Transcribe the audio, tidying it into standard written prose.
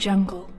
jungle.